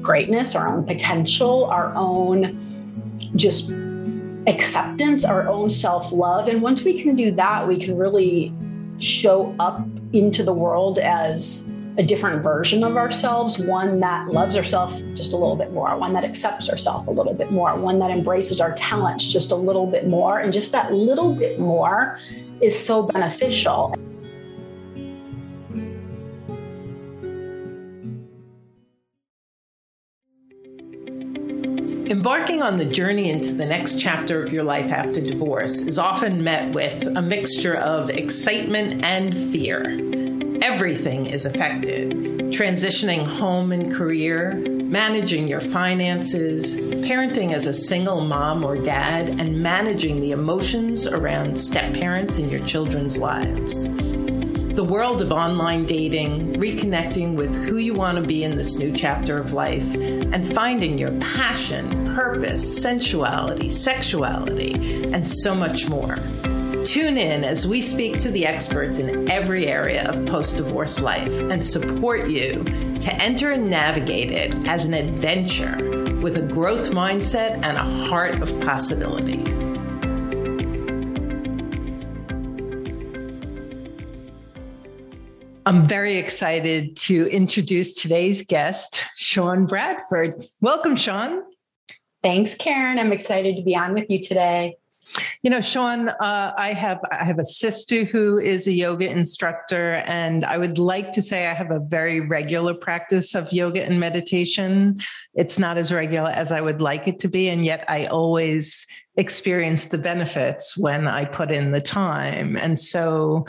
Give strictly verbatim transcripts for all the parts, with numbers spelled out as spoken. greatness, our own potential, our own just acceptance, our own self-love. And once we can do that, we can really show up into the world as a different version of ourselves, one that loves herself just a little bit more, one that accepts herself a little bit more, one that embraces our talents just a little bit more. And just that little bit more is so beneficial. Embarking on the journey into the next chapter of your life after divorce is often met with a mixture of excitement and fear. Everything is affected. Transitioning home and career, managing your finances, parenting as a single mom or dad, and managing the emotions around step-parents in your children's lives. The world of online dating, reconnecting with who you want to be in this new chapter of life, and finding your passion, purpose, sensuality, sexuality, and so much more. Tune in as we speak to the experts in every area of post-divorce life and support you to enter and navigate it as an adventure with a growth mindset and a heart of possibility. I'm very excited to introduce today's guest, Shawn Bradford. Welcome, Shawn. Thanks, Karen. I'm excited to be on with you today. You know, Shawn, uh, I have I have a sister who is a yoga instructor, and I would like to say I have a very regular practice of yoga and meditation. It's not as regular as I would like it to be, and yet I always experience the benefits when I put in the time. And so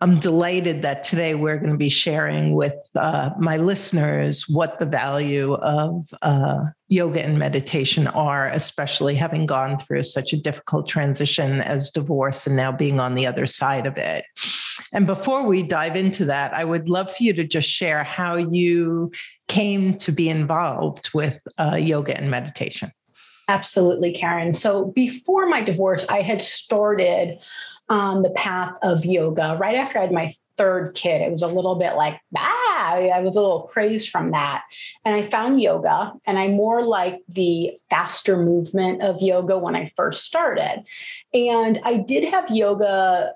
I'm delighted that today we're going to be sharing with uh, my listeners what the value of uh, yoga and meditation are, especially having gone through such a difficult transition as divorce and now being on the other side of it. And before we dive into that, I would love for you to just share how you came to be involved with uh, yoga and meditation. Absolutely, Karen. So before my divorce, I had started on the path of yoga right after I had my third kid. It was a little bit like, ah, I was a little crazed from that. And I found yoga, and I more like the faster movement of yoga when I first started. And I did have yoga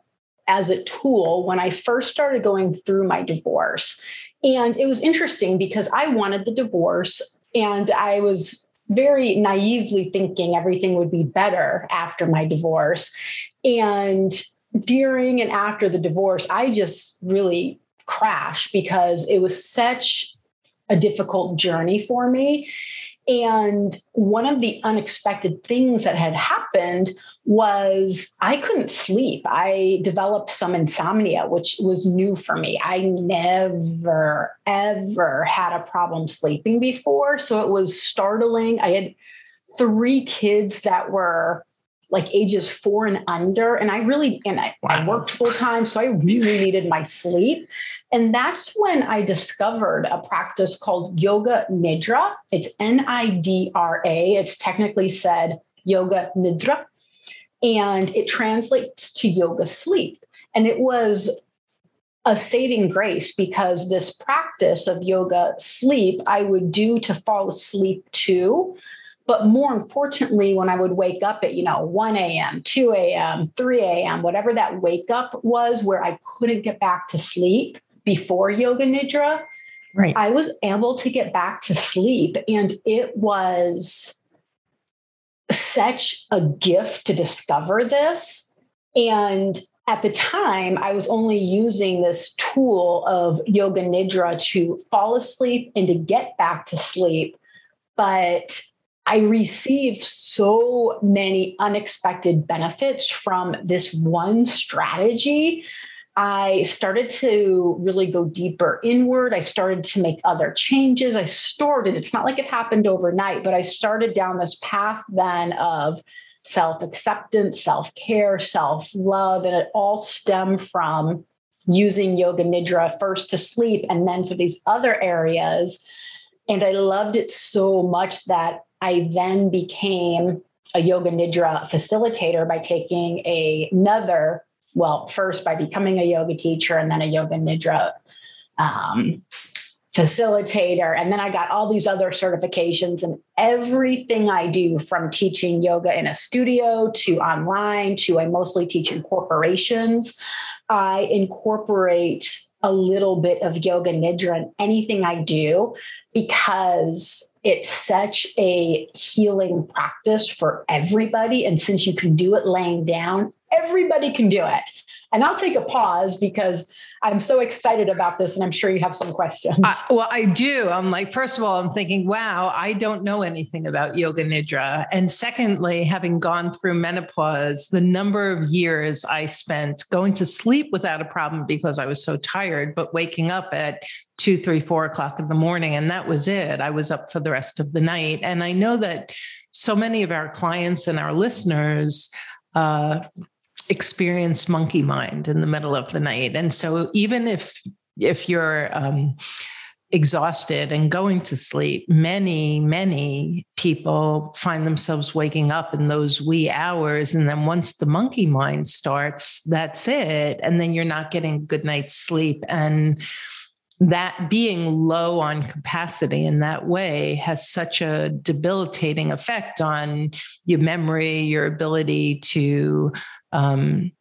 as a tool when I first started going through my divorce. And it was interesting because I wanted the divorce, and I was very naively thinking everything would be better after my divorce. And during and after the divorce, I just really crashed because it was such a difficult journey for me. And one of the unexpected things that had happened was I couldn't sleep. I developed some insomnia, which was new for me. I never, ever had a problem sleeping before. So it was startling. I had three kids that were like ages four and under. And I really, and I, wow. I worked full time. So I really needed my sleep. And that's when I discovered a practice called Yoga Nidra. It's N I D R A. It's technically said Yoga Nidra. And it translates to yoga sleep. And it was a saving grace because this practice of yoga sleep, I would do to fall asleep to. But more importantly, when I would wake up at, you know, one a.m., two a.m., three a.m., whatever that wake up was where I couldn't get back to sleep before Yoga Nidra, right, I was able to get back to sleep. And it was such a gift to discover this. And at the time, I was only using this tool of Yoga Nidra to fall asleep and to get back to sleep. But I received so many unexpected benefits from this one strategy. I started to really go deeper inward. I started to make other changes. I started, it's not like it happened overnight, but I started down this path then of self-acceptance, self-care, self-love, and it all stemmed from using Yoga Nidra first to sleep and then for these other areas. And I loved it so much that I then became a Yoga Nidra facilitator by taking a, another, well, first by becoming a yoga teacher and then a Yoga Nidra um, facilitator. And then I got all these other certifications, and everything I do, from teaching yoga in a studio to online to I mostly teach in corporations, I incorporate a little bit of Yoga Nidra in anything I do, because it's such a healing practice for everybody. And since you can do it laying down, everybody can do it. And I'll take a pause because I'm so excited about this, and I'm sure you have some questions. I, well, I do. I'm like, first of all, I'm thinking, wow, I don't know anything about Yoga Nidra. And secondly, having gone through menopause, the number of years I spent going to sleep without a problem because I was so tired, but waking up at two, three, four o'clock in the morning, and that was it. I was up for the rest of the night. And I know that so many of our clients and our listeners uh, experience monkey mind in the middle of the night. And so even if, if you're um, exhausted and going to sleep, many, many people find themselves waking up in those wee hours. And then once the monkey mind starts, that's it. And then you're not getting a good night's sleep. And that being low on capacity in that way has such a debilitating effect on your memory, your ability to um,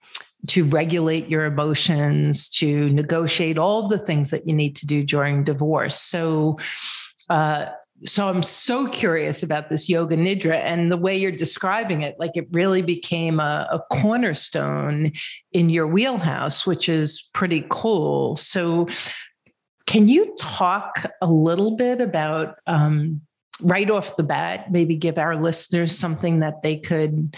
to regulate your emotions, to negotiate all the things that you need to do during divorce. So, uh, so I'm so curious about this Yoga Nidra, and the way you're describing it, like it really became a, a cornerstone in your wheelhouse, which is pretty cool. So, can you talk a little bit about, um, right off the bat, maybe give our listeners something that they could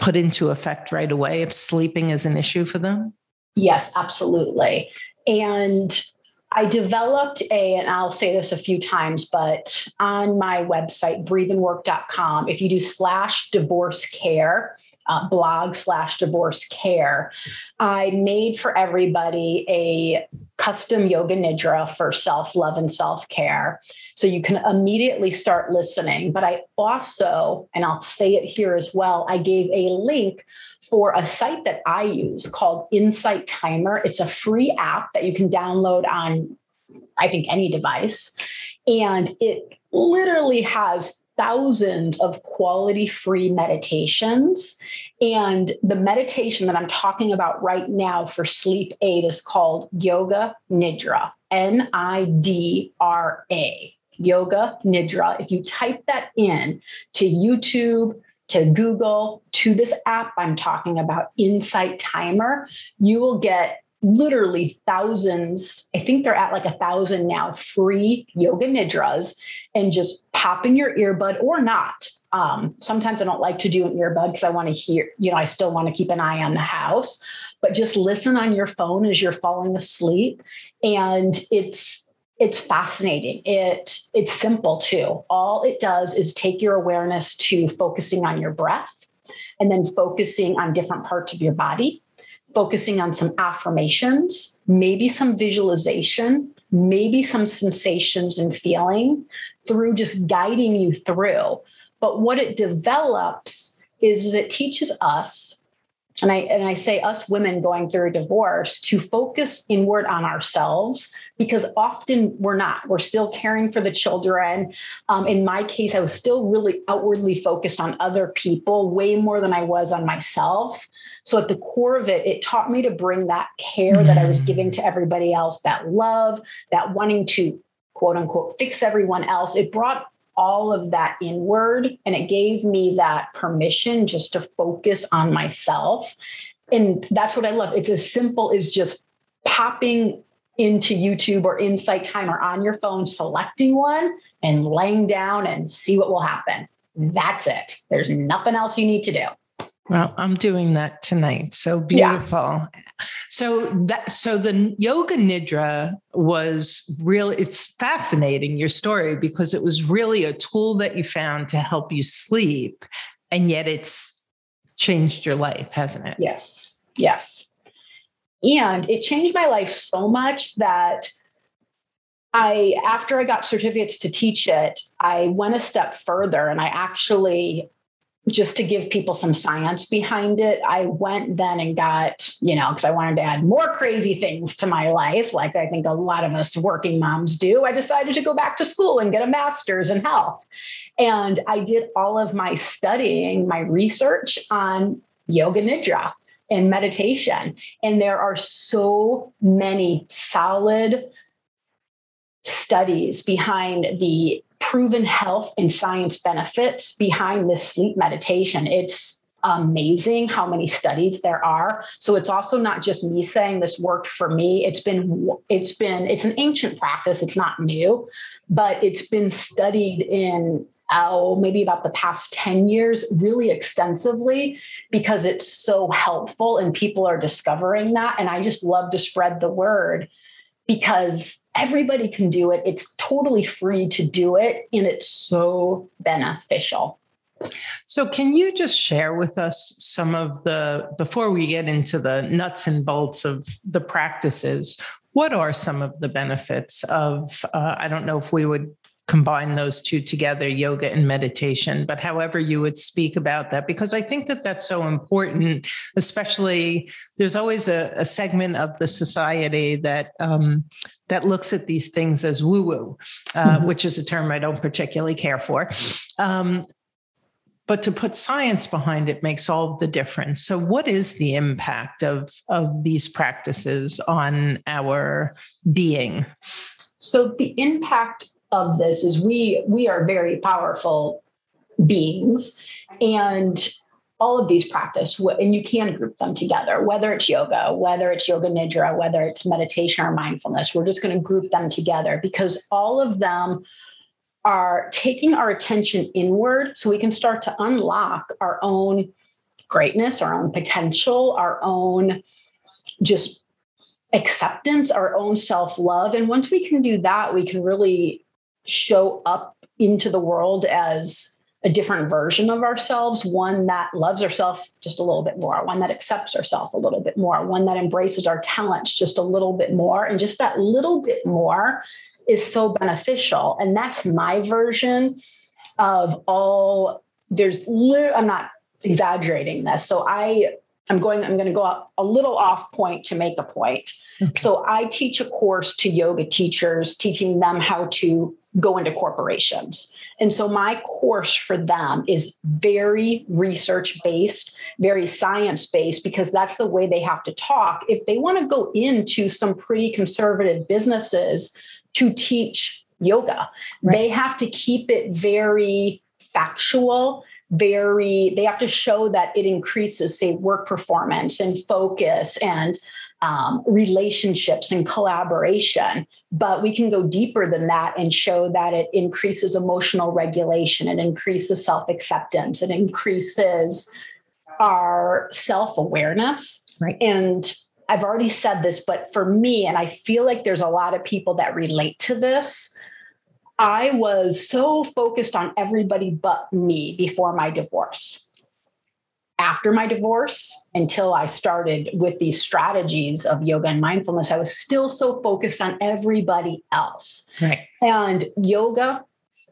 put into effect right away if sleeping is an issue for them? Yes, absolutely. And I developed a, and I'll say this a few times, but on my website, breathe and work dot com, if you do slash divorce care, Uh, blog slash divorce care, I made for everybody a custom Yoga Nidra for self-love and self-care. So you can immediately start listening. But I also, and I'll say it here as well, I gave a link for a site that I use called Insight Timer. It's a free app that you can download on, I think, any device. And it literally has thousands of quality free meditations. And the meditation that I'm talking about right now for sleep aid is called Yoga Nidra, N I D R A, Yoga Nidra. If you type that in to YouTube, to Google, to this app I'm talking about, Insight Timer, you will get literally thousands. I think they're at like a thousand now, free Yoga Nidras, and just pop in your earbud or not. Um, sometimes I don't like to do an earbud because I want to hear, you know, I still want to keep an eye on the house, but just listen on your phone as you're falling asleep. And it's, it's fascinating. It, it's simple too. All it does is take your awareness to focusing on your breath, and then focusing on different parts of your body, focusing on some affirmations, maybe some visualization, maybe some sensations and feeling, through just guiding you through. But what it develops is it teaches us, and I and I say us women going through a divorce, to focus inward on ourselves, because often we're not. We're still caring for the children. Um, in my case, I was still really outwardly focused on other people way more than I was on myself. So at the core of it, it taught me to bring that care mm-hmm. that I was giving to everybody else, that love, that wanting to, quote unquote, fix everyone else. It brought all of that inward. And it gave me that permission just to focus on myself. And that's what I love. It's as simple as just popping into YouTube or Insight Timer on your phone, selecting one and laying down and see what will happen. That's it. There's nothing else you need to do. Well, I'm doing that tonight. So beautiful. Yeah. So that, so the Yoga Nidra was really, it's fascinating, your story, because it was really a tool that you found to help you sleep. And yet it's changed your life, hasn't it? Yes. Yes. And it changed my life so much that I, after I got certificates to teach it, I went a step further, and I actually, just to give people some science behind it, I went then and got, you know, because I wanted to add more crazy things to my life, like I think a lot of us working moms do, I decided to go back to school and get a master's in health. And I did all of my studying, my research on Yoga Nidra and meditation. And there are so many solid studies behind the proven health and science benefits behind this sleep meditation. It's amazing how many studies there are. So it's also not just me saying this worked for me. It's been, it's been, it's an ancient practice. It's not new, but it's been studied in, oh, maybe about the past ten years, really extensively, because it's so helpful and people are discovering that. And I just love to spread the word, because everybody can do it. It's totally free to do it. And it's so beneficial. So can you just share with us some of the, before we get into the nuts and bolts of the practices, what are some of the benefits of, uh, I don't know if we would combine those two together, yoga and meditation, but however you would speak about that, because I think that that's so important, especially there's always a, a segment of the society that, um, that looks at these things as woo-woo, uh, mm-hmm. which is a term I don't particularly care for. Um, but to put science behind it makes all the difference. So what is the impact of, of these practices on our being? So the impact of this is we, we are very powerful beings, and all of these practice, and you can group them together, whether it's yoga, whether it's yoga nidra, whether it's meditation or mindfulness, we're just going to group them together because all of them are taking our attention inward so we can start to unlock our own greatness, our own potential, our own just acceptance, our own self-love. And once we can do that, we can really show up into the world as a different version of ourselves, one that loves herself just a little bit more, one that accepts herself a little bit more, one that embraces our talents just a little bit more. And just that little bit more is so beneficial. And that's my version of all there's, I'm not exaggerating this. So I I'm going, I'm going to go out a little off point to make a point. Okay. So I teach a course to yoga teachers, teaching them how to go into corporations. And so my course for them is very research-based, very science-based, because that's the way they have to talk if they want to go into some pretty conservative businesses to teach yoga. Right. They have to keep it very factual, very, they have to show that it increases, say, work performance and focus and Um, relationships and collaboration, but we can go deeper than that and show that it increases emotional regulation, it increases self-acceptance, it increases our self-awareness. Right. And I've already said this, but for me, and I feel like there's a lot of people that relate to this, I was so focused on everybody but me before my divorce. After my divorce, until I started with these strategies of yoga and mindfulness, I was still so focused on everybody else. Right. And yoga,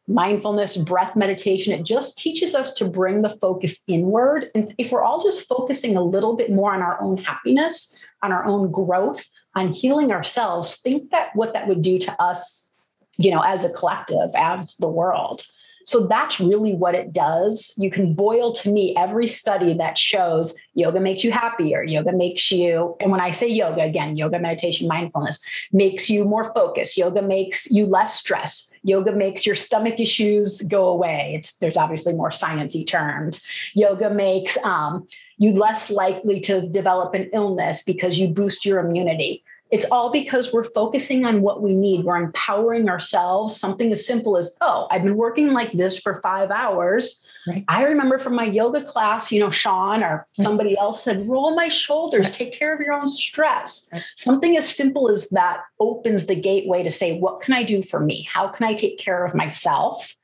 mindfulness, breath meditation, it just teaches us to bring the focus inward. And if we're all just focusing a little bit more on our own happiness, on our own growth, on healing ourselves, think that what that would do to us, you know, as a collective, as the world. So that's really what it does. You can boil to me every study that shows yoga makes you happier. Yoga makes you, and when I say yoga, again, yoga, meditation, mindfulness, makes you more focused. Yoga makes you less stressed. Yoga makes your stomach issues go away. It's, there's obviously more sciencey terms. Yoga makes um, you less likely to develop an illness because you boost your immunity. It's all because we're focusing on what we need. We're empowering ourselves. Something as simple as, oh, I've been working like this for five hours. Right. I remember from my yoga class, you know, Shawn or somebody else said, roll my shoulders, take care of your own stress. Right. Something as simple as that opens the gateway to say, what can I do for me? How can I take care of myself?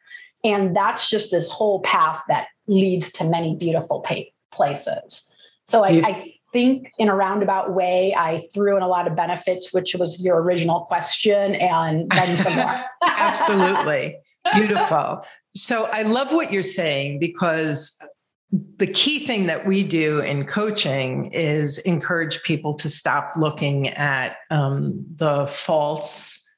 And that's just this whole path that leads to many beautiful places. So I, yeah. I think in a roundabout way, I threw in a lot of benefits, which was your original question, and then some more. Absolutely. Beautiful. So I love what you're saying, because the key thing that we do in coaching is encourage people to stop looking at um, the faults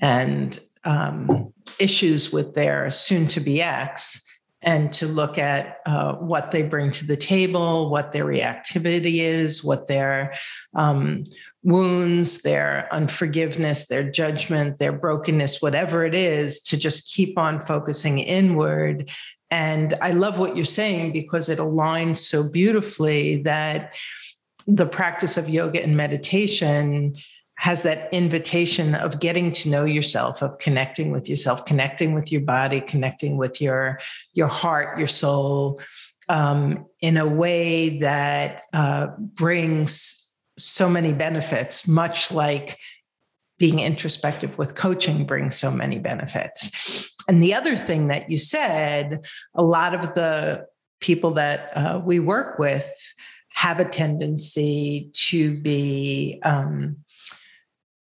and um, issues with their soon-to-be ex, and to look at uh, what they bring to the table, what their reactivity is, what their um, wounds, their unforgiveness, their judgment, their brokenness, whatever it is, to just keep on focusing inward. And I love what you're saying, because it aligns so beautifully that the practice of yoga and meditation has that invitation of getting to know yourself, of connecting with yourself, connecting with your body, connecting with your, your heart, your soul, um, in a way that uh, brings so many benefits, much like being introspective with coaching brings so many benefits. And the other thing that you said, a lot of the people that uh, we work with have a tendency to be um,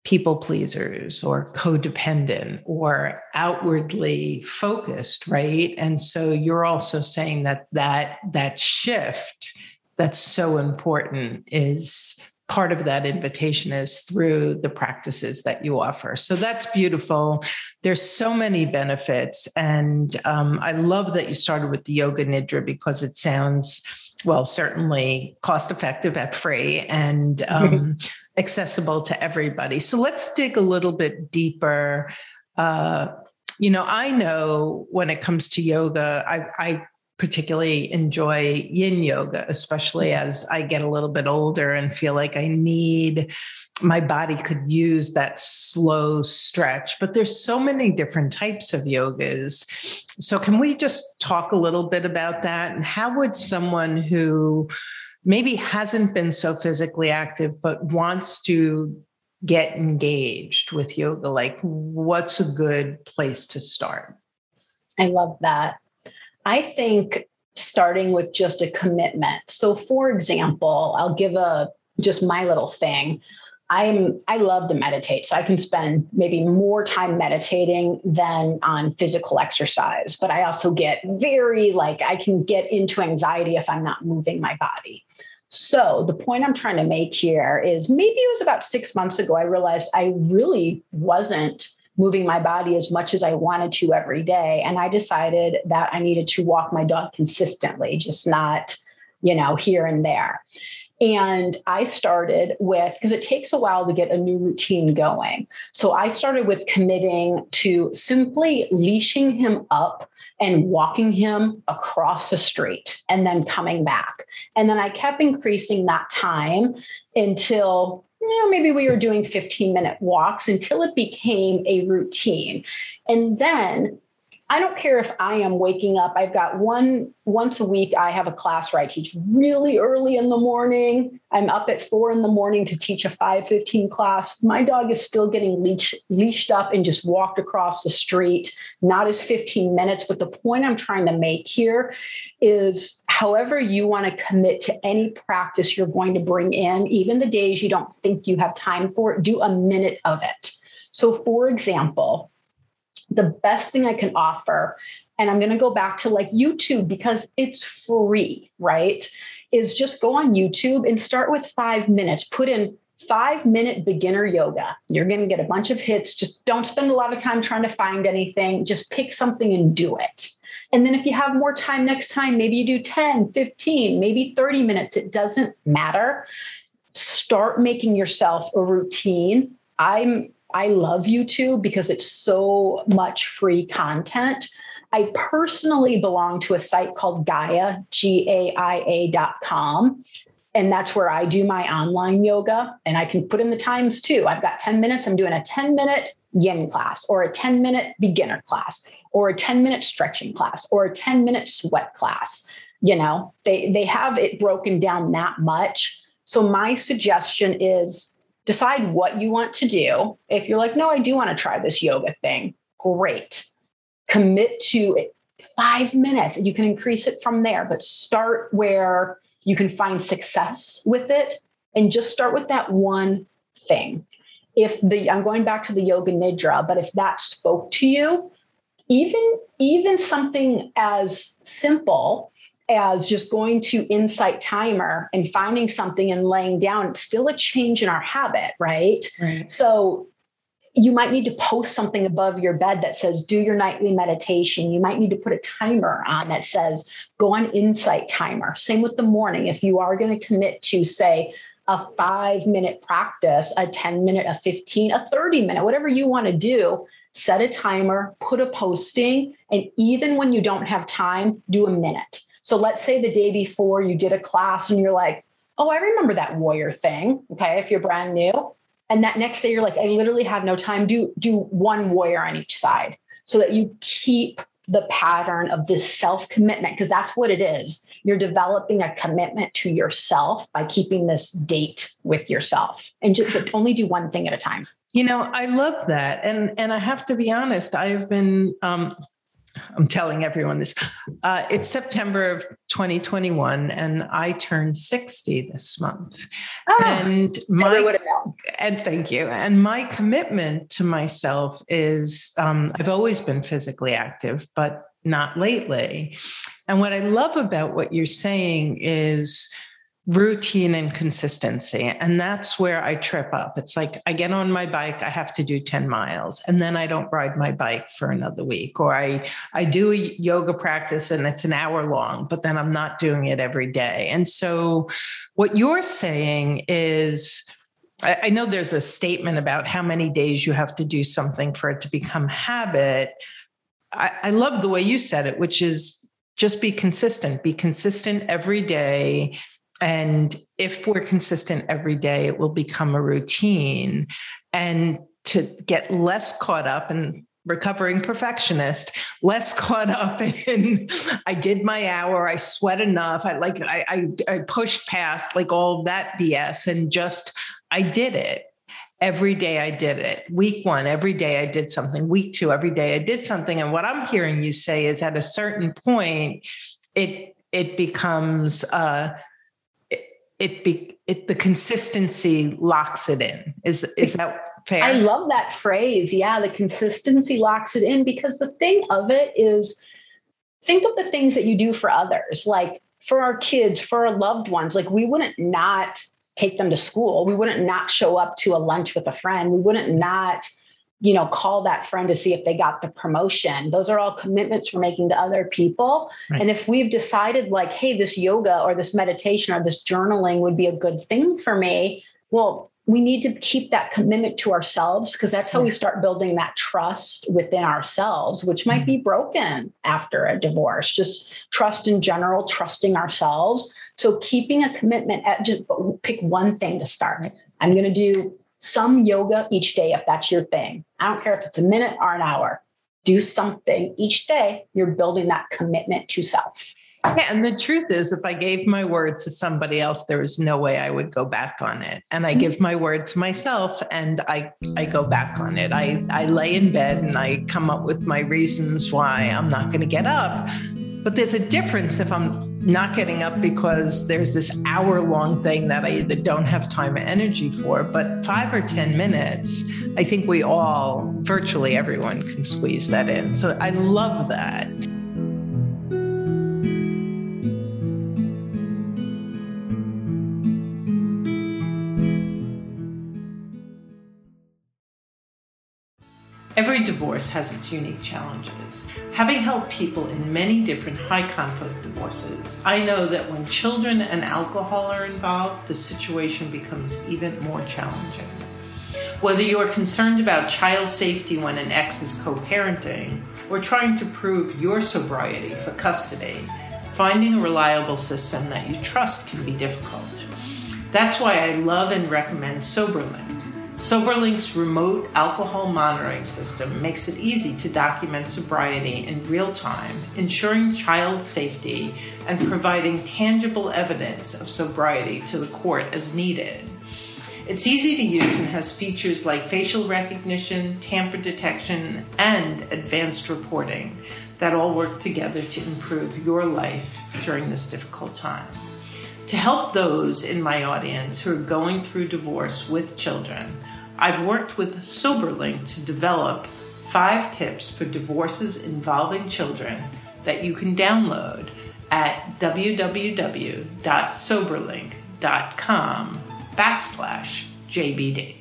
people pleasers or codependent or outwardly focused, right? And so you're also saying that that, that shift that's so important is part of that invitation, is through the practices that you offer. So that's beautiful. There's so many benefits. And um, I love that you started with the Yoga Nidra, because it sounds, well, certainly cost-effective at free and um, accessible to everybody. So let's dig a little bit deeper. Uh, you know, I know when it comes to yoga, I, I particularly enjoy yin yoga, especially as I get a little bit older and feel like I need, my body could use that slow stretch. But there's so many different types of yogas. So can we just talk a little bit about that? And how would someone who maybe hasn't been so physically active but wants to get engaged with yoga, like, what's a good place to start? I love that. I think starting with just a commitment. So for example, I'll give a, just my little thing. I'm, I love to meditate. So I can spend maybe more time meditating than on physical exercise, but I also get very, like, I can get into anxiety if I'm not moving my body. So the point I'm trying to make here is, maybe it was about six months ago, I realized I really wasn't moving my body as much as I wanted to every day. And I decided that I needed to walk my dog consistently, just not, you know, here and there. And I started with, because it takes a while to get a new routine going. So I started with committing to simply leashing him up and walking him across the street and then coming back. And then I kept increasing that time until, you know, maybe we were doing fifteen minute walks, until it became a routine. And then I don't care if I am waking up. I've got one, once a week, I have a class where I teach really early in the morning. I'm up at four in the morning to teach a five fifteen class. My dog is still getting leash, leashed up and just walked across the street, not as fifteen minutes. But the point I'm trying to make here is, however you want to commit to any practice you're going to bring in, even the days you don't think you have time for it, do a minute of it. So for example, the best thing I can offer, and I'm going to go back to like YouTube because it's free, right? Is just go on YouTube and start with five minutes. Put in five minute beginner yoga. You're going to get a bunch of hits. Just don't spend a lot of time trying to find anything. Just pick something and do it. And then if you have more time next time, maybe you do ten, fifteen, maybe thirty minutes. It doesn't matter. Start making yourself a routine. I'm, I love YouTube because it's so much free content. I personally belong to a site called Gaia, G A I A dot com. And that's where I do my online yoga, and I can put in the times too. I've got ten minutes. I'm doing a ten minute yin class, or a ten minute beginner class, or a ten minute stretching class, or a ten minute sweat class. You know, they, they have it broken down that much. So my suggestion is decide what you want to do. If you're like, no, I do want to try this yoga thing. Great. Commit to it five minutes. You can increase it from there, but start where you can find success with it, and just start with that one thing. If the, I'm going back to the Yoga Nidra, but if that spoke to you, even, even something as simple as just going to Insight Timer and finding something and laying down, it's still a change in our habit, right? Right. So you might need to post something above your bed that says, do your nightly meditation. You might need to put a timer on that says, go on Insight Timer. Same with the morning. If you are going to commit to, say, a five minute practice, a ten minute, a fifteen, a thirty minute, whatever you want to do, set a timer, put a posting. And even when you don't have time, do a minute. So let's say the day before you did a class and you're like, oh, I remember that warrior thing. Okay. If you're brand new. And that next day you're like, I literally have no time. Do, do one warrior on each side so that you keep the pattern of this self-commitment, because that's what it is. You're developing a commitment to yourself by keeping this date with yourself, and just only do one thing at a time. You know, I love that. And, and I have to be honest, I've been, um, I'm telling everyone this, uh, it's September of twenty twenty-one, and I turned sixty this month. Oh, and my, and thank you. And my commitment to myself is, um, I've always been physically active, but not lately. And what I love about what you're saying is routine and consistency. And that's where I trip up. It's like, I get on my bike, I have to do ten miles, and then I don't ride my bike for another week. Or I, I do a yoga practice and it's an hour long, but then I'm not doing it every day. And so what you're saying is, I, I know there's a statement about how many days you have to do something for it to become habit. I, I love the way you said it, which is just be consistent, be consistent every day. And if we're consistent every day, it will become a routine. And to get less caught up, and recovering perfectionist, less caught up in, I did my hour, I sweat enough, I like, I, I, I pushed past like all that B S, and just, I did it. Every day I did it. Week one, every day I did something. Week two, every day I did something. And what I'm hearing you say is at a certain point, it, it becomes, uh, It be it the consistency locks it in. Is is that fair? I love that phrase. Yeah, the consistency locks it in, because the thing of it is, think of the things that you do for others, like for our kids, for our loved ones. Like, we wouldn't not take them to school. We wouldn't not show up to a lunch with a friend. We wouldn't not, you know, call that friend to see if they got the promotion. Those are all commitments we're making to other people. Right. And if we've decided like, hey, this yoga or this meditation or this journaling would be a good thing for me, well, we need to keep that commitment to ourselves, because that's how yeah. we start building that trust within ourselves, which might be broken after a divorce. Just trust in general, trusting ourselves. So keeping a commitment at just pick one thing to start. I'm going to do some yoga each day, if that's your thing. I don't care if it's a minute or an hour. Do something each day. You're building that commitment to self. Yeah, and the truth is, if I gave my word to somebody else, there is no way I would go back on it. And I give my word to myself, and I, I go back on it. I, I lay in bed and I come up with my reasons why I'm not going to get up. But there's a difference if I'm not getting up because there's this hour long thing that I either don't have time or energy for, but five or ten minutes, I think we all, virtually everyone, can squeeze that in. So I love that. Every and divorce has its unique challenges. Having helped people in many different high-conflict divorces, I know that when children and alcohol are involved, the situation becomes even more challenging. Whether you are concerned about child safety when an ex is co-parenting, or trying to prove your sobriety for custody, finding a reliable system that you trust can be difficult. That's why I love and recommend Soberlink. Soberlink's remote alcohol monitoring system makes it easy to document sobriety in real time, ensuring child safety and providing tangible evidence of sobriety to the court as needed. It's easy to use and has features like facial recognition, tamper detection, and advanced reporting that all work together to improve your life during this difficult time. To help those in my audience who are going through divorce with children, I've worked with Soberlink to develop five tips for divorces involving children that you can download at www.soberlink.com backslash JBD.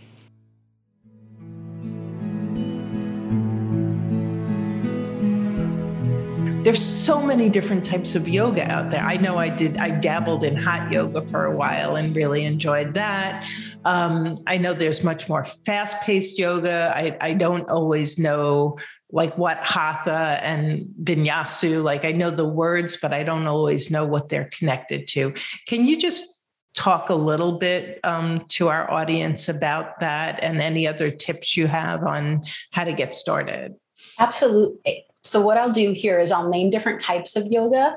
There's so many different types of yoga out there. I know I did, I dabbled in hot yoga for a while and really enjoyed that. Um, I know there's much more fast-paced yoga. I, I don't always know like what hatha and vinyasa, like I know the words, but I don't always know what they're connected to. Can you just talk a little bit um, to our audience about that and any other tips you have on how to get started? Absolutely. So what I'll do here is I'll name different types of yoga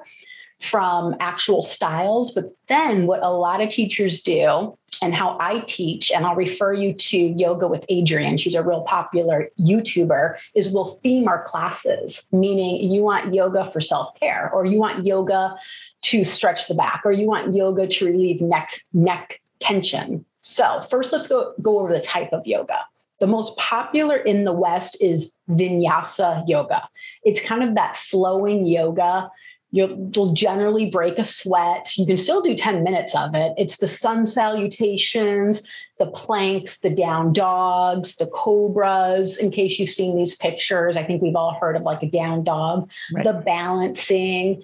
from actual styles, but then what a lot of teachers do and how I teach, and I'll refer you to Yoga with Adriene, she's a real popular YouTuber, is we'll theme our classes, meaning you want yoga for self-care, or you want yoga to stretch the back, or you want yoga to relieve neck, neck tension. So first, let's go, go over the type of yoga. The most popular in the West is vinyasa yoga. It's kind of that flowing yoga. You'll, you'll generally break a sweat. You can still do ten minutes of it. It's the sun salutations, the planks, the down dogs, the cobras. In case you've seen these pictures, I think we've all heard of like a down dog, right. The balancing.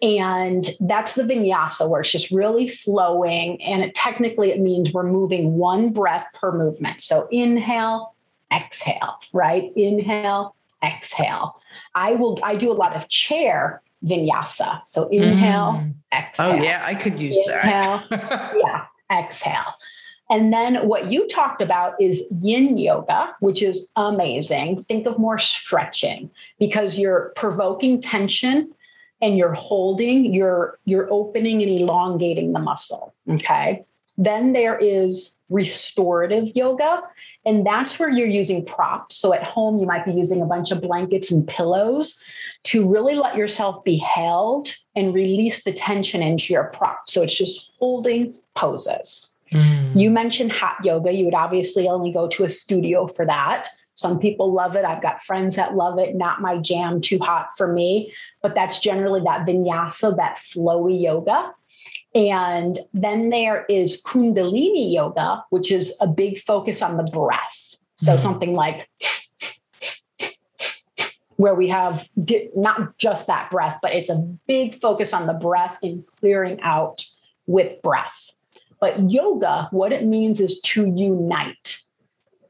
And that's the vinyasa where it's just really flowing. And it, technically it means we're moving one breath per movement. So inhale, exhale, right? Inhale, exhale. I will, I do a lot of chair vinyasa. So inhale, mm. exhale. Oh yeah. I could use inhale, that. yeah. Exhale. And then what you talked about is yin yoga, which is amazing. Think of more stretching because you're provoking tension and you're holding, you're, you're opening and elongating the muscle, okay? Then there is restorative yoga, and that's where you're using props. So at home, you might be using a bunch of blankets and pillows to really let yourself be held and release the tension into your prop. So it's just holding poses. Mm. You mentioned hot yoga. You would obviously only go to a studio for that. Some people love it. I've got friends that love it. Not my jam, too hot for me. But that's generally that vinyasa, that flowy yoga. And then there is kundalini yoga, which is a big focus on the breath. So mm-hmm. something like where we have not just that breath, but it's a big focus on the breath and clearing out with breath. But yoga, what it means is to unite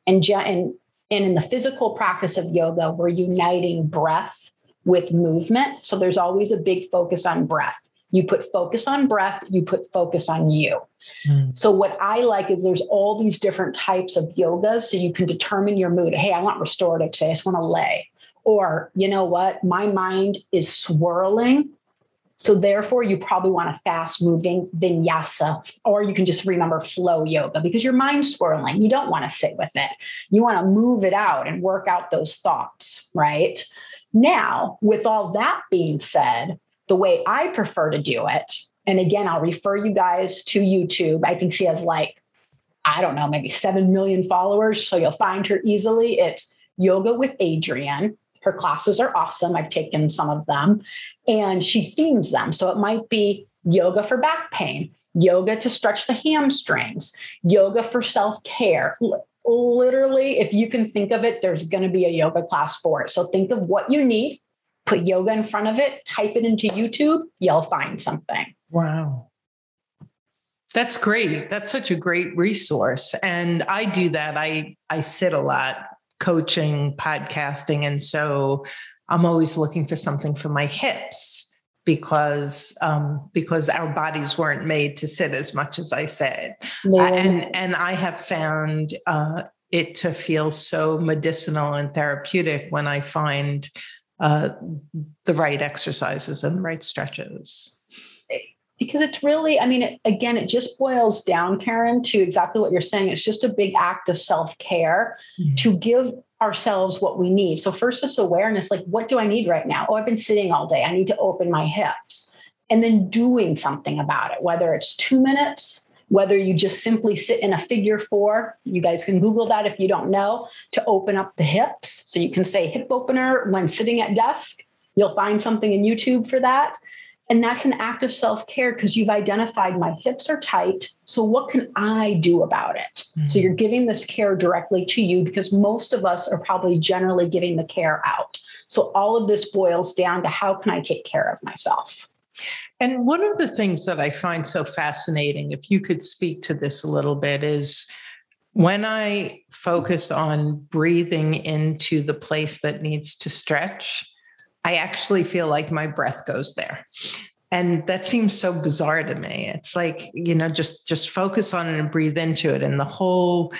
and and. And in the physical practice of yoga, we're uniting breath with movement. So there's always a big focus on breath. You put focus on breath, you put focus on you. Mm. So what I like is there's all these different types of yogas. So you can determine your mood. Hey, I want restorative today. I just want to lay. Or you know what? My mind is swirling. So therefore, you probably want a fast-moving vinyasa, or you can just remember flow yoga because your mind's swirling. You don't want to sit with it. You want to move it out and work out those thoughts, right? Now, with all that being said, the way I prefer to do it, and again, I'll refer you guys to YouTube. I think she has like, I don't know, maybe seven million followers, so you'll find her easily. It's Yoga with Adriene. Her classes are awesome. I've taken some of them and she themes them. So it might be yoga for back pain, yoga to stretch the hamstrings, yoga for self-care, literally, if you can think of it, there's going to be a yoga class for it. So think of what you need, put yoga in front of it, type it into YouTube, you'll find something. Wow. That's great. That's such a great resource. And I do that. I, I sit a lot, coaching, podcasting. And so I'm always looking for something for my hips because, um, because our bodies weren't made to sit as much as I said. No. Uh, and, and I have found uh, it to feel so medicinal and therapeutic when I find uh, the right exercises and the right stretches. Because it's really, I mean, it, again, it just boils down, Karen, to exactly what you're saying. It's just a big act of self-care mm-hmm. to give ourselves what we need. So first, it's awareness, like, what do I need right now? Oh, I've been sitting all day. I need to open my hips. And then doing something about it, whether it's two minutes, whether you just simply sit in a figure four. You guys can Google that if you don't know, to open up the hips. So you can say hip opener when sitting at desk. You'll find something in YouTube for that. And that's an act of self-care because you've identified my hips are tight. So what can I do about it? Mm-hmm. So you're giving this care directly to you because most of us are probably generally giving the care out. So all of this boils down to how can I take care of myself? And one of the things that I find so fascinating, if you could speak to this a little bit, is when I focus on breathing into the place that needs to stretch, I actually feel like my breath goes there. And that seems so bizarre to me. It's like, you know, just, just focus on it and breathe into it. And the whole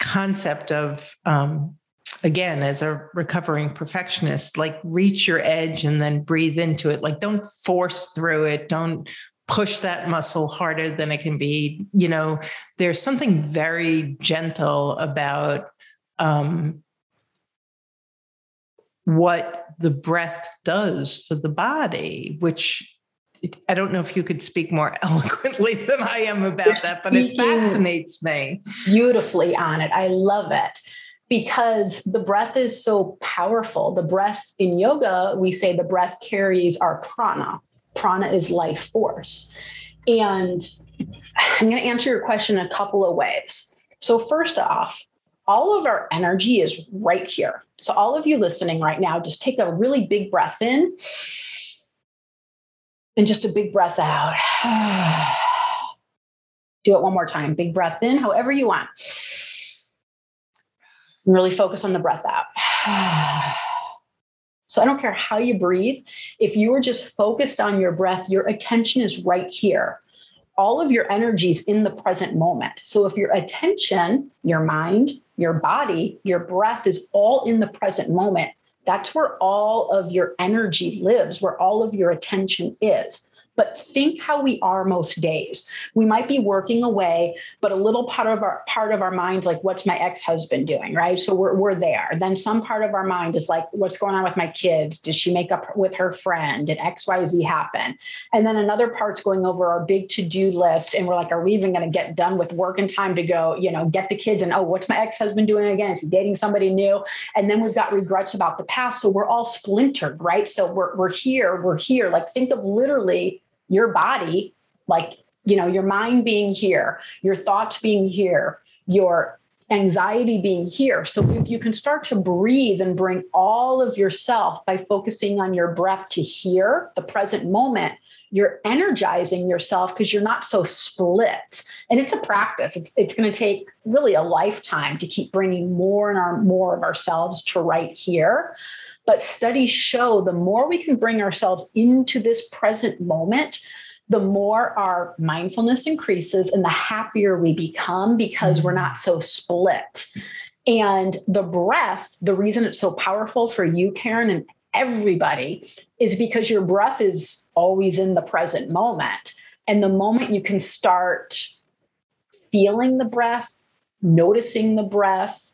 concept of, um, again, as a recovering perfectionist, like reach your edge and then breathe into it. Like don't force through it. Don't push that muscle harder than it can be. You know, there's something very gentle about, um, what the breath does for the body, which I don't know if you could speak more eloquently than I am about that, but it fascinates me. Beautifully on it. I love it because the breath is so powerful. The breath in yoga, we say the breath carries our prana. Prana is life force. And I'm going to answer your question a couple of ways. So first off, all of our energy is right here. So all of you listening right now, just take a really big breath in and just a big breath out. Do it one more time. Big breath in, however you want. And really focus on the breath out. So I don't care how you breathe. If you are just focused on your breath, your attention is right here. All of your energy is in the present moment. So if your attention, your mind, your body, your breath is all in the present moment, that's where all of your energy lives, where all of your attention is. But think how we are most days. We might be working away, but a little part of our part of our mind's like, what's my ex-husband doing, right? So we're, we're there. Then some part of our mind is like, what's going on with my kids? Did she make up with her friend? Did X, Y, Z happen? And then another part's going over our big to-do list. And we're like, are we even going to get done with work in time to go, you know, get the kids? And, oh, what's my ex-husband doing again? Is he dating somebody new? And then we've got regrets about the past. So we're all splintered, right? So we're, we're here, we're here. Like think of literally your body, like, you know, your mind being here, your thoughts being here, your anxiety being here. So if you can start to breathe and bring all of yourself by focusing on your breath to here, the present moment, you're energizing yourself because you're not so split. And it's a practice. It's, it's going to take really a lifetime to keep bringing more and our, more of ourselves to right here. But studies show the more we can bring ourselves into this present moment, the more our mindfulness increases and the happier we become because we're not so split. And the breath, the reason it's so powerful for you, Karen, and everybody is because your breath is always in the present moment. And the moment you can start feeling the breath, noticing the breath,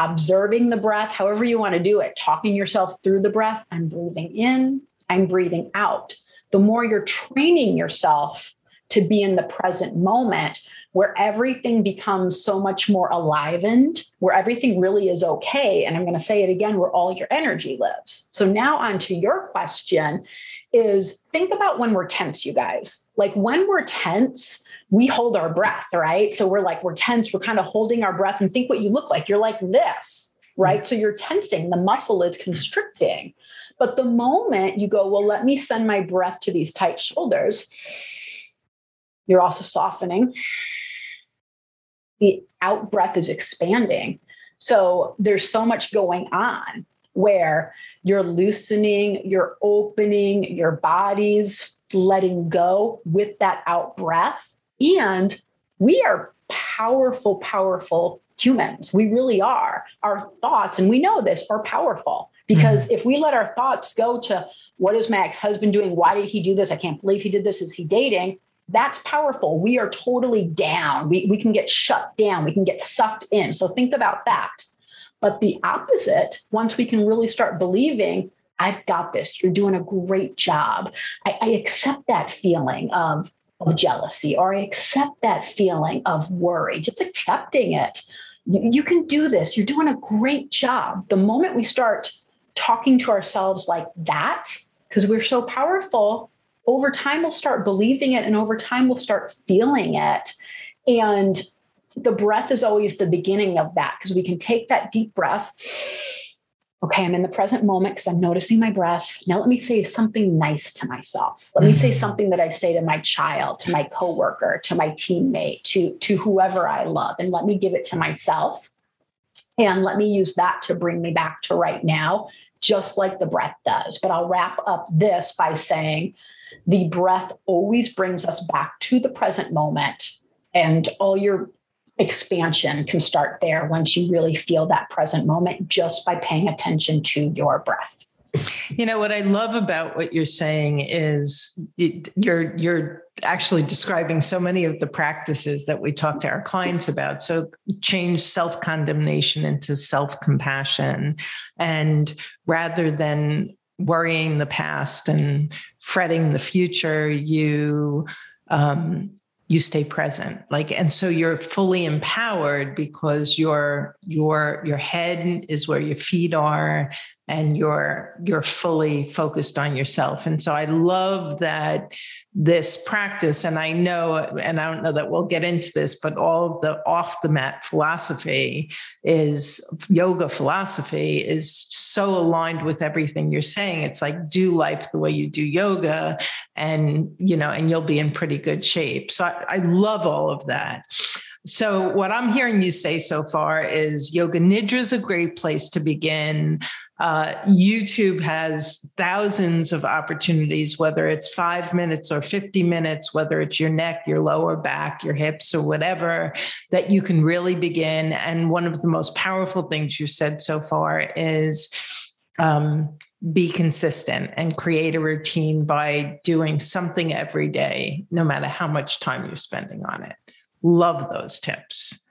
observing the breath, however you want to do it, talking yourself through the breath. I'm breathing in, I'm breathing out. The more you're training yourself to be in the present moment where everything becomes so much more alivened, where everything really is okay. And I'm going to say it again, where all your energy lives. So now on to your question is think about when we're tense, you guys. Like when we're tense, we hold our breath, right? So we're like, we're tense, we're kind of holding our breath, and think what you look like. You're like this, right? So you're tensing, the muscle is constricting. But the moment you go, well, let me send my breath to these tight shoulders, you're also softening. The out breath is expanding. So there's so much going on where you're loosening, you're opening your bodies, letting go with that out breath. And we are powerful, powerful humans. We really are. Our thoughts, and we know this, are powerful, because mm-hmm. if we let our thoughts go to what is my ex-husband doing? Why did he do this? I can't believe he did this. Is he dating? That's powerful. We are totally down. We, we can get shut down. We can get sucked in. So think about that. But the opposite, once we can really start believing, I've got this, you're doing a great job. I, I accept that feeling of, of jealousy, or I accept that feeling of worry, just accepting it. You, you can do this. You're doing a great job. The moment we start talking to ourselves like that, because we're so powerful, over time, we'll start believing it, and over time, we'll start feeling it. And the breath is always the beginning of that, because we can take that deep breath. Okay, I'm in the present moment because I'm noticing my breath. Now let me say something nice to myself. Let mm-hmm. me say something that I say to my child, to my coworker, to my teammate, to, to whoever I love, and let me give it to myself. And let me use that to bring me back to right now, just like the breath does. But I'll wrap up this by saying, the breath always brings us back to the present moment, and all your expansion can start there once you really feel that present moment just by paying attention to your breath. You know, what I love about what you're saying is you're, you're actually describing so many of the practices that we talk to our clients about. So change self-condemnation into self-compassion, and rather than worrying the past and fretting the future, you, um, you stay present. Like, and so you're fully empowered because your, your, your head is where your feet are, and you're, you're fully focused on yourself. And so I love that this practice, and I know, and I don't know that we'll get into this, but all of the off the mat philosophy is yoga philosophy is so aligned with everything you're saying. It's like, do life the way you do yoga, and, you know, and you'll be in pretty good shape. So I, I love all of that. So what I'm hearing you say so far is Yoga Nidra is a great place to begin. Uh, YouTube has thousands of opportunities, whether it's five minutes or fifty minutes, whether it's your neck, your lower back, your hips, or whatever, that you can really begin. And one of the most powerful things you've said so far is um, be consistent and create a routine by doing something every day, no matter how much time you're spending on it. Love those tips.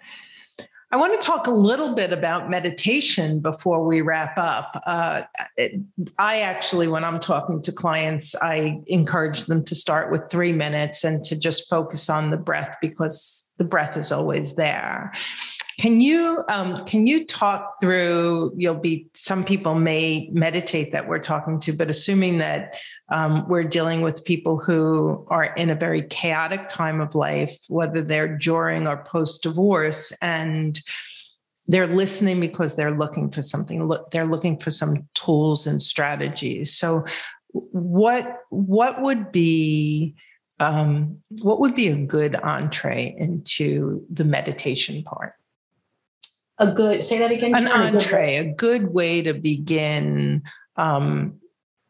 I want to talk a little bit about meditation before we wrap up. Uh, it, I actually, when I'm talking to clients, I encourage them to start with three minutes and to just focus on the breath, because the breath is always there. Can you um, can you talk through, you'll be, some people may meditate that we're talking to, but assuming that um, we're dealing with people who are in a very chaotic time of life, whether they're during or post-divorce, and they're listening because they're looking for something, look, they're looking for some tools and strategies. So what, what would be, um, what would be a good entree into the meditation part? A good, say that again. An entree, a good way to begin um,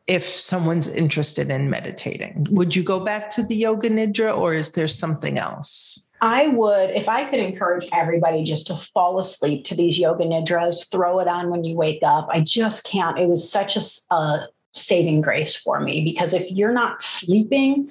if someone's interested in meditating. Would you go back to the Yoga Nidra, or is there something else? I would, if I could encourage everybody just to fall asleep to these Yoga Nidras, throw it on when you wake up. I just can't. It was such a, a saving grace for me, because if you're not sleeping,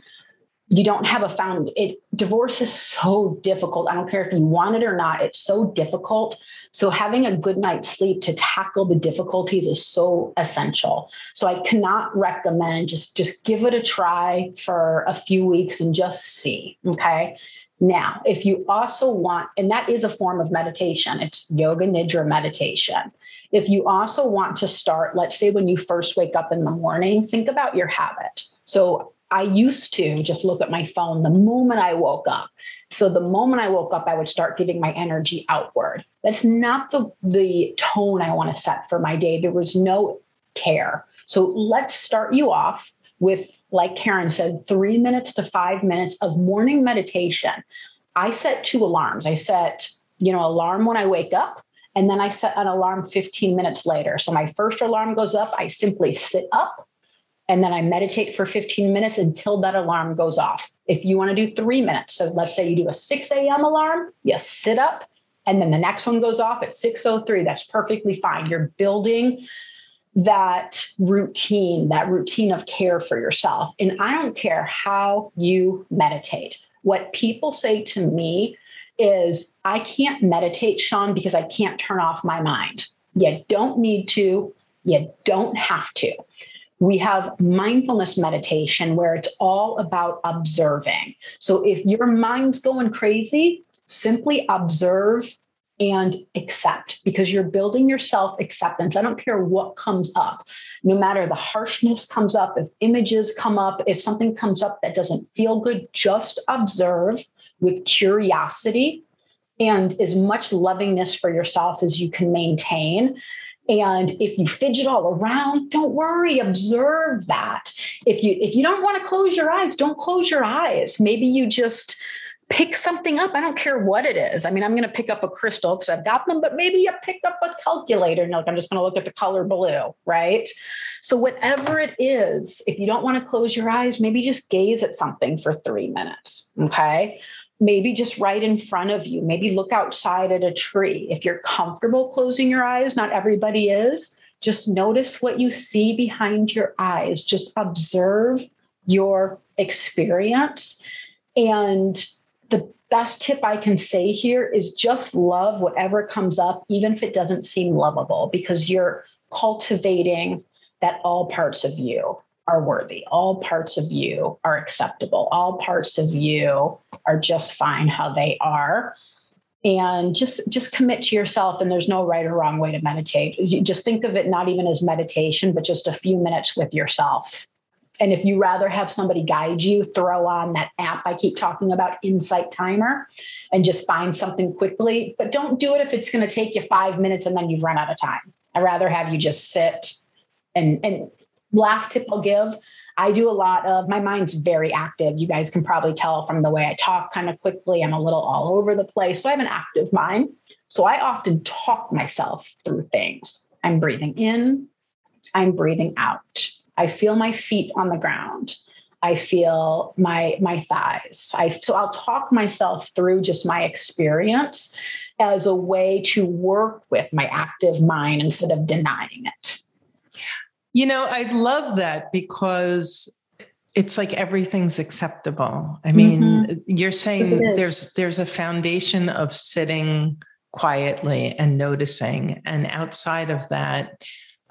you don't have a found it. Divorce is so difficult. I don't care if you want it or not. It's so difficult. So having a good night's sleep to tackle the difficulties is so essential. So I cannot recommend just, just give it a try for a few weeks and just see. Okay. Now, if you also want, and that is a form of meditation, it's yoga nidra meditation. If you also want to start, let's say when you first wake up in the morning, think about your habit. So I used to just look at my phone the moment I woke up. So the moment I woke up, I would start giving my energy outward. That's not the, the tone I want to set for my day. There was no care. So let's start you off with, like Karen said, three minutes to five minutes of morning meditation. I set two alarms. I set, you know, alarm when I wake up, and then I set an alarm fifteen minutes later. So my first alarm goes up. I simply sit up. And then I meditate for fifteen minutes until that alarm goes off. If you want to do three minutes, so let's say you do a six a.m. alarm, you sit up, and then the next one goes off at six oh three. That's perfectly fine. You're building that routine, that routine of care for yourself. And I don't care how you meditate. What people say to me is, I can't meditate, Shawn, because I can't turn off my mind. You don't need to. You don't have to. We have mindfulness meditation where it's all about observing. So if your mind's going crazy, simply observe and accept, because you're building your self-acceptance. I don't care what comes up, no matter the harshness comes up, if images come up, if something comes up that doesn't feel good, just observe with curiosity and as much lovingness for yourself as you can maintain. And if you fidget all around, don't worry, observe that. If you if you don't want to close your eyes, don't close your eyes. Maybe you just pick something up. I don't care what it is. I mean, I'm going to pick up a crystal because I've got them, but maybe you pick up a calculator and like, I'm just going to look at the color blue, right? So whatever it is, if you don't want to close your eyes, maybe just gaze at something for three minutes, okay? Maybe just right in front of you. Maybe look outside at a tree. If you're comfortable closing your eyes, not everybody is, just notice what you see behind your eyes. Just observe your experience. And the best tip I can say here is just love whatever comes up, even if it doesn't seem lovable, because you're cultivating that all parts of you are worthy. All parts of you are acceptable. All parts of you are just fine how they are. And just, just commit to yourself. And there's no right or wrong way to meditate. You just think of it not even as meditation, but just a few minutes with yourself. And if you rather have somebody guide you, throw on that app I keep talking about, Insight Timer, and just find something quickly. But don't do it if it's going to take you five minutes and then you've run out of time. I'd rather have you just sit and, and last tip I'll give, I do a lot of, my mind's very active. You guys can probably tell from the way I talk kind of quickly. I'm a little all over the place. So I have an active mind. So I often talk myself through things. I'm breathing in, I'm breathing out. I feel my feet on the ground. I feel my, my thighs. I, so I'll talk myself through just my experience as a way to work with my active mind instead of denying it. You know, I love that because it's like everything's acceptable. I mean, mm-hmm. you're saying there's there's a foundation of sitting quietly and noticing. And outside of that,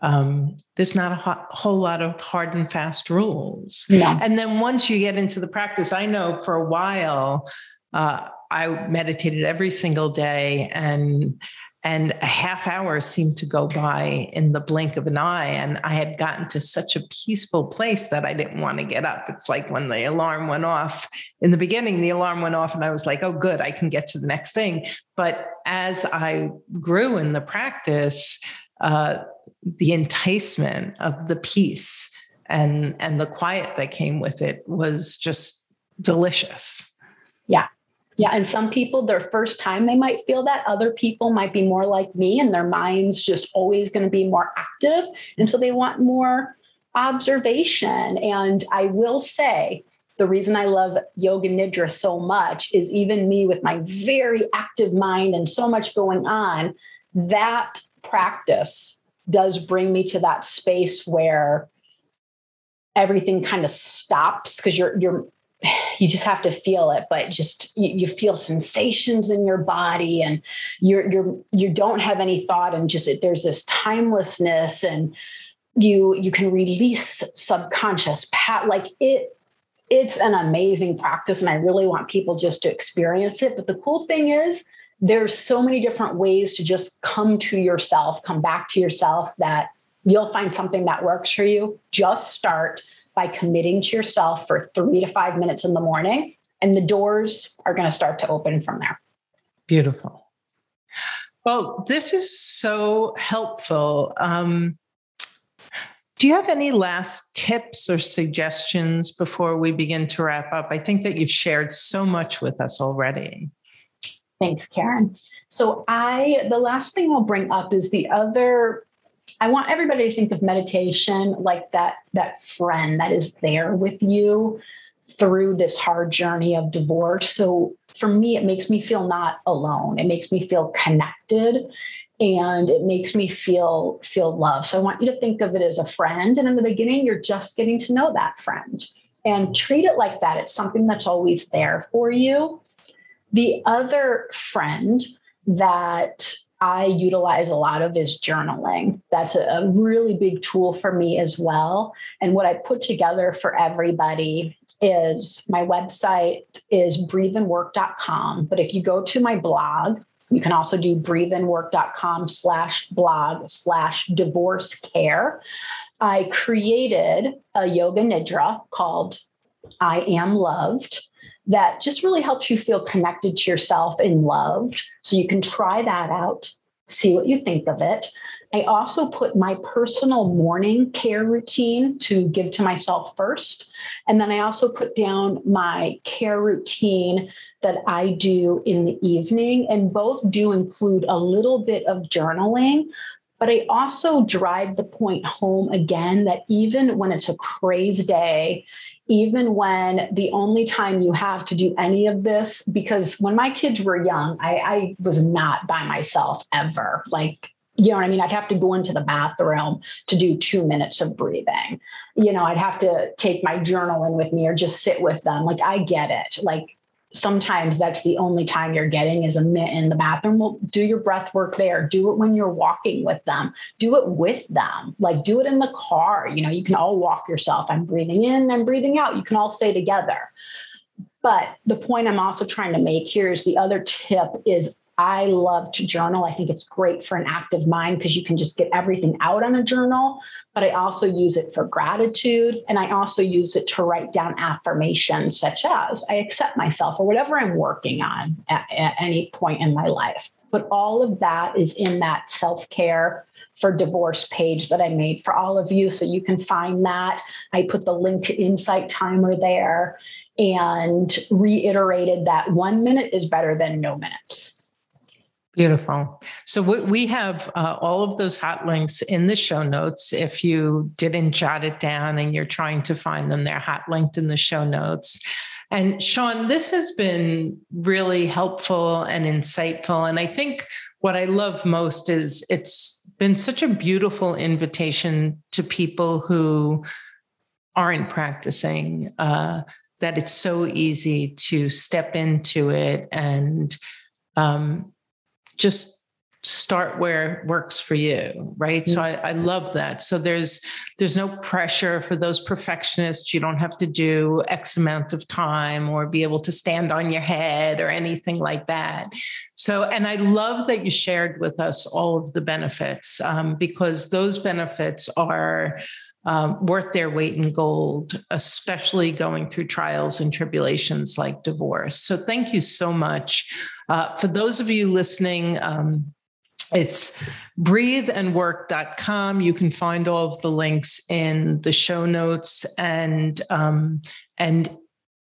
um, there's not a ho- whole lot of hard and fast rules. Yeah. And then once you get into the practice, I know for a while, uh, I meditated every single day and And a half hour seemed to go by in the blink of an eye. And I had gotten to such a peaceful place that I didn't want to get up. It's like when the alarm went off in the beginning, the alarm went off and I was like, oh, good, I can get to the next thing. But as I grew in the practice, uh, the enticement of the peace and, and the quiet that came with it was just delicious. Yeah. Yeah. And some people, their first time, they might feel that. Other people might be more like me and their mind's just always going to be more active. And so they want more observation. And I will say the reason I love Yoga Nidra so much is even me with my very active mind and so much going on, that practice does bring me to that space where everything kind of stops because you're, you're, you just have to feel it, but just you, you feel sensations in your body, and you're, you're, you don't have any thought, and just, there's this timelessness, and you, you can release subconscious pat, like it, it's an amazing practice. And I really want people just to experience it. But the cool thing is there's so many different ways to just come to yourself, come back to yourself, that you'll find something that works for you. Just start by committing to yourself for three to five minutes in the morning, and the doors are going to start to open from there. Beautiful. Well, this is so helpful. Um, do you have any last tips or suggestions before we begin to wrap up? I think that you've shared so much with us already. Thanks, Karen. So I, the last thing I'll bring up is the other, I want everybody to think of meditation like that, that friend that is there with you through this hard journey of divorce. So for me, it makes me feel not alone. It makes me feel connected, and it makes me feel, feel loved. So I want you to think of it as a friend. And in the beginning, you're just getting to know that friend, and treat it like that. It's something that's always there for you. The other friend that I utilize a lot of is journaling. That's a really big tool for me as well. And what I put together for everybody is, my website is breathe and work dot com. But if you go to my blog, you can also do breathe and work dot com slash blog slash divorce care. I created a yoga nidra called I Am Loved that just really helps you feel connected to yourself and loved. So you can try that out, see what you think of it. I also put my personal morning care routine to give to myself first. And then I also put down my care routine that I do in the evening. And both do include a little bit of journaling. But I also drive the point home again that even when it's a crazy day, even when the only time you have to do any of this, because when my kids were young, I, I was not by myself ever. Like, you know what I mean? I'd have to go into the bathroom to do two minutes of breathing. You know, I'd have to take my journal in with me, or just sit with them. Like, I get it. Like, sometimes that's the only time you're getting is a minute in the bathroom. Well, do your breath work there. Do it when you're walking with them. Do it with them. Like, do it in the car. You know, you can all walk yourself. I'm breathing in, I'm breathing out. You can all say together. But the point I'm also trying to make here is, the other tip is, I love to journal. I think it's great for an active mind because you can just get everything out on a journal, but I also use it for gratitude. And I also use it to write down affirmations such as I accept myself, or whatever I'm working on at, at any point in my life. But all of that is in that self-care for divorce page that I made for all of you. So you can find that. I put the link to Insight Timer there, and reiterated that one minute is better than no minutes. Beautiful. So we have uh, all of those hot links in the show notes. If you didn't jot it down and you're trying to find them, they're hot linked in the show notes. And Shawn, this has been really helpful and insightful. And I think what I love most is it's been such a beautiful invitation to people who aren't practicing, uh, that it's so easy to step into it and, um, just start where it works for you. Right. So I, I love that. So there's, there's no pressure for those perfectionists. You don't have to do X amount of time or be able to stand on your head or anything like that. So, and I love that you shared with us all of the benefits, um, because those benefits are, um, worth their weight in gold, especially going through trials and tribulations like divorce. So thank you so much. Uh, for those of you listening, um, it's breathe and work dot com. You can find all of the links in the show notes. And, um, and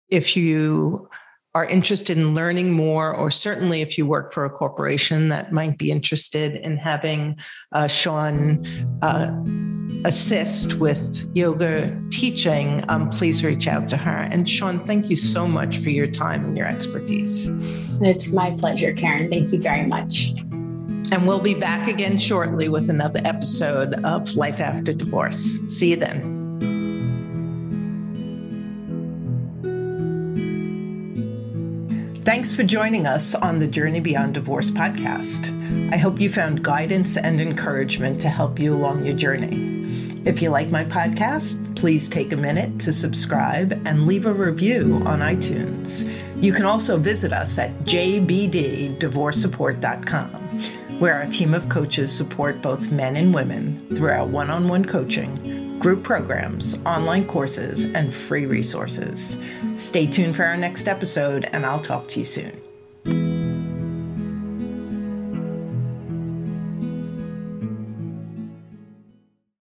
if you are interested in learning more, or certainly if you work for a corporation that might be interested in having uh, Shawn uh, assist with yoga teaching, um, please reach out to her. And Shawn, thank you so much for your time and your expertise. It's my pleasure, Karen. Thank you very much. And we'll be back again shortly with another episode of Life After Divorce. See you then. Thanks for joining us on the Journey Beyond Divorce podcast. I hope you found guidance and encouragement to help you along your journey. If you like my podcast, please take a minute to subscribe and leave a review on iTunes. You can also visit us at j b d divorce support dot com, where our team of coaches support both men and women through our one-on-one coaching, group programs, online courses, and free resources. Stay tuned for our next episode, and I'll talk to you soon.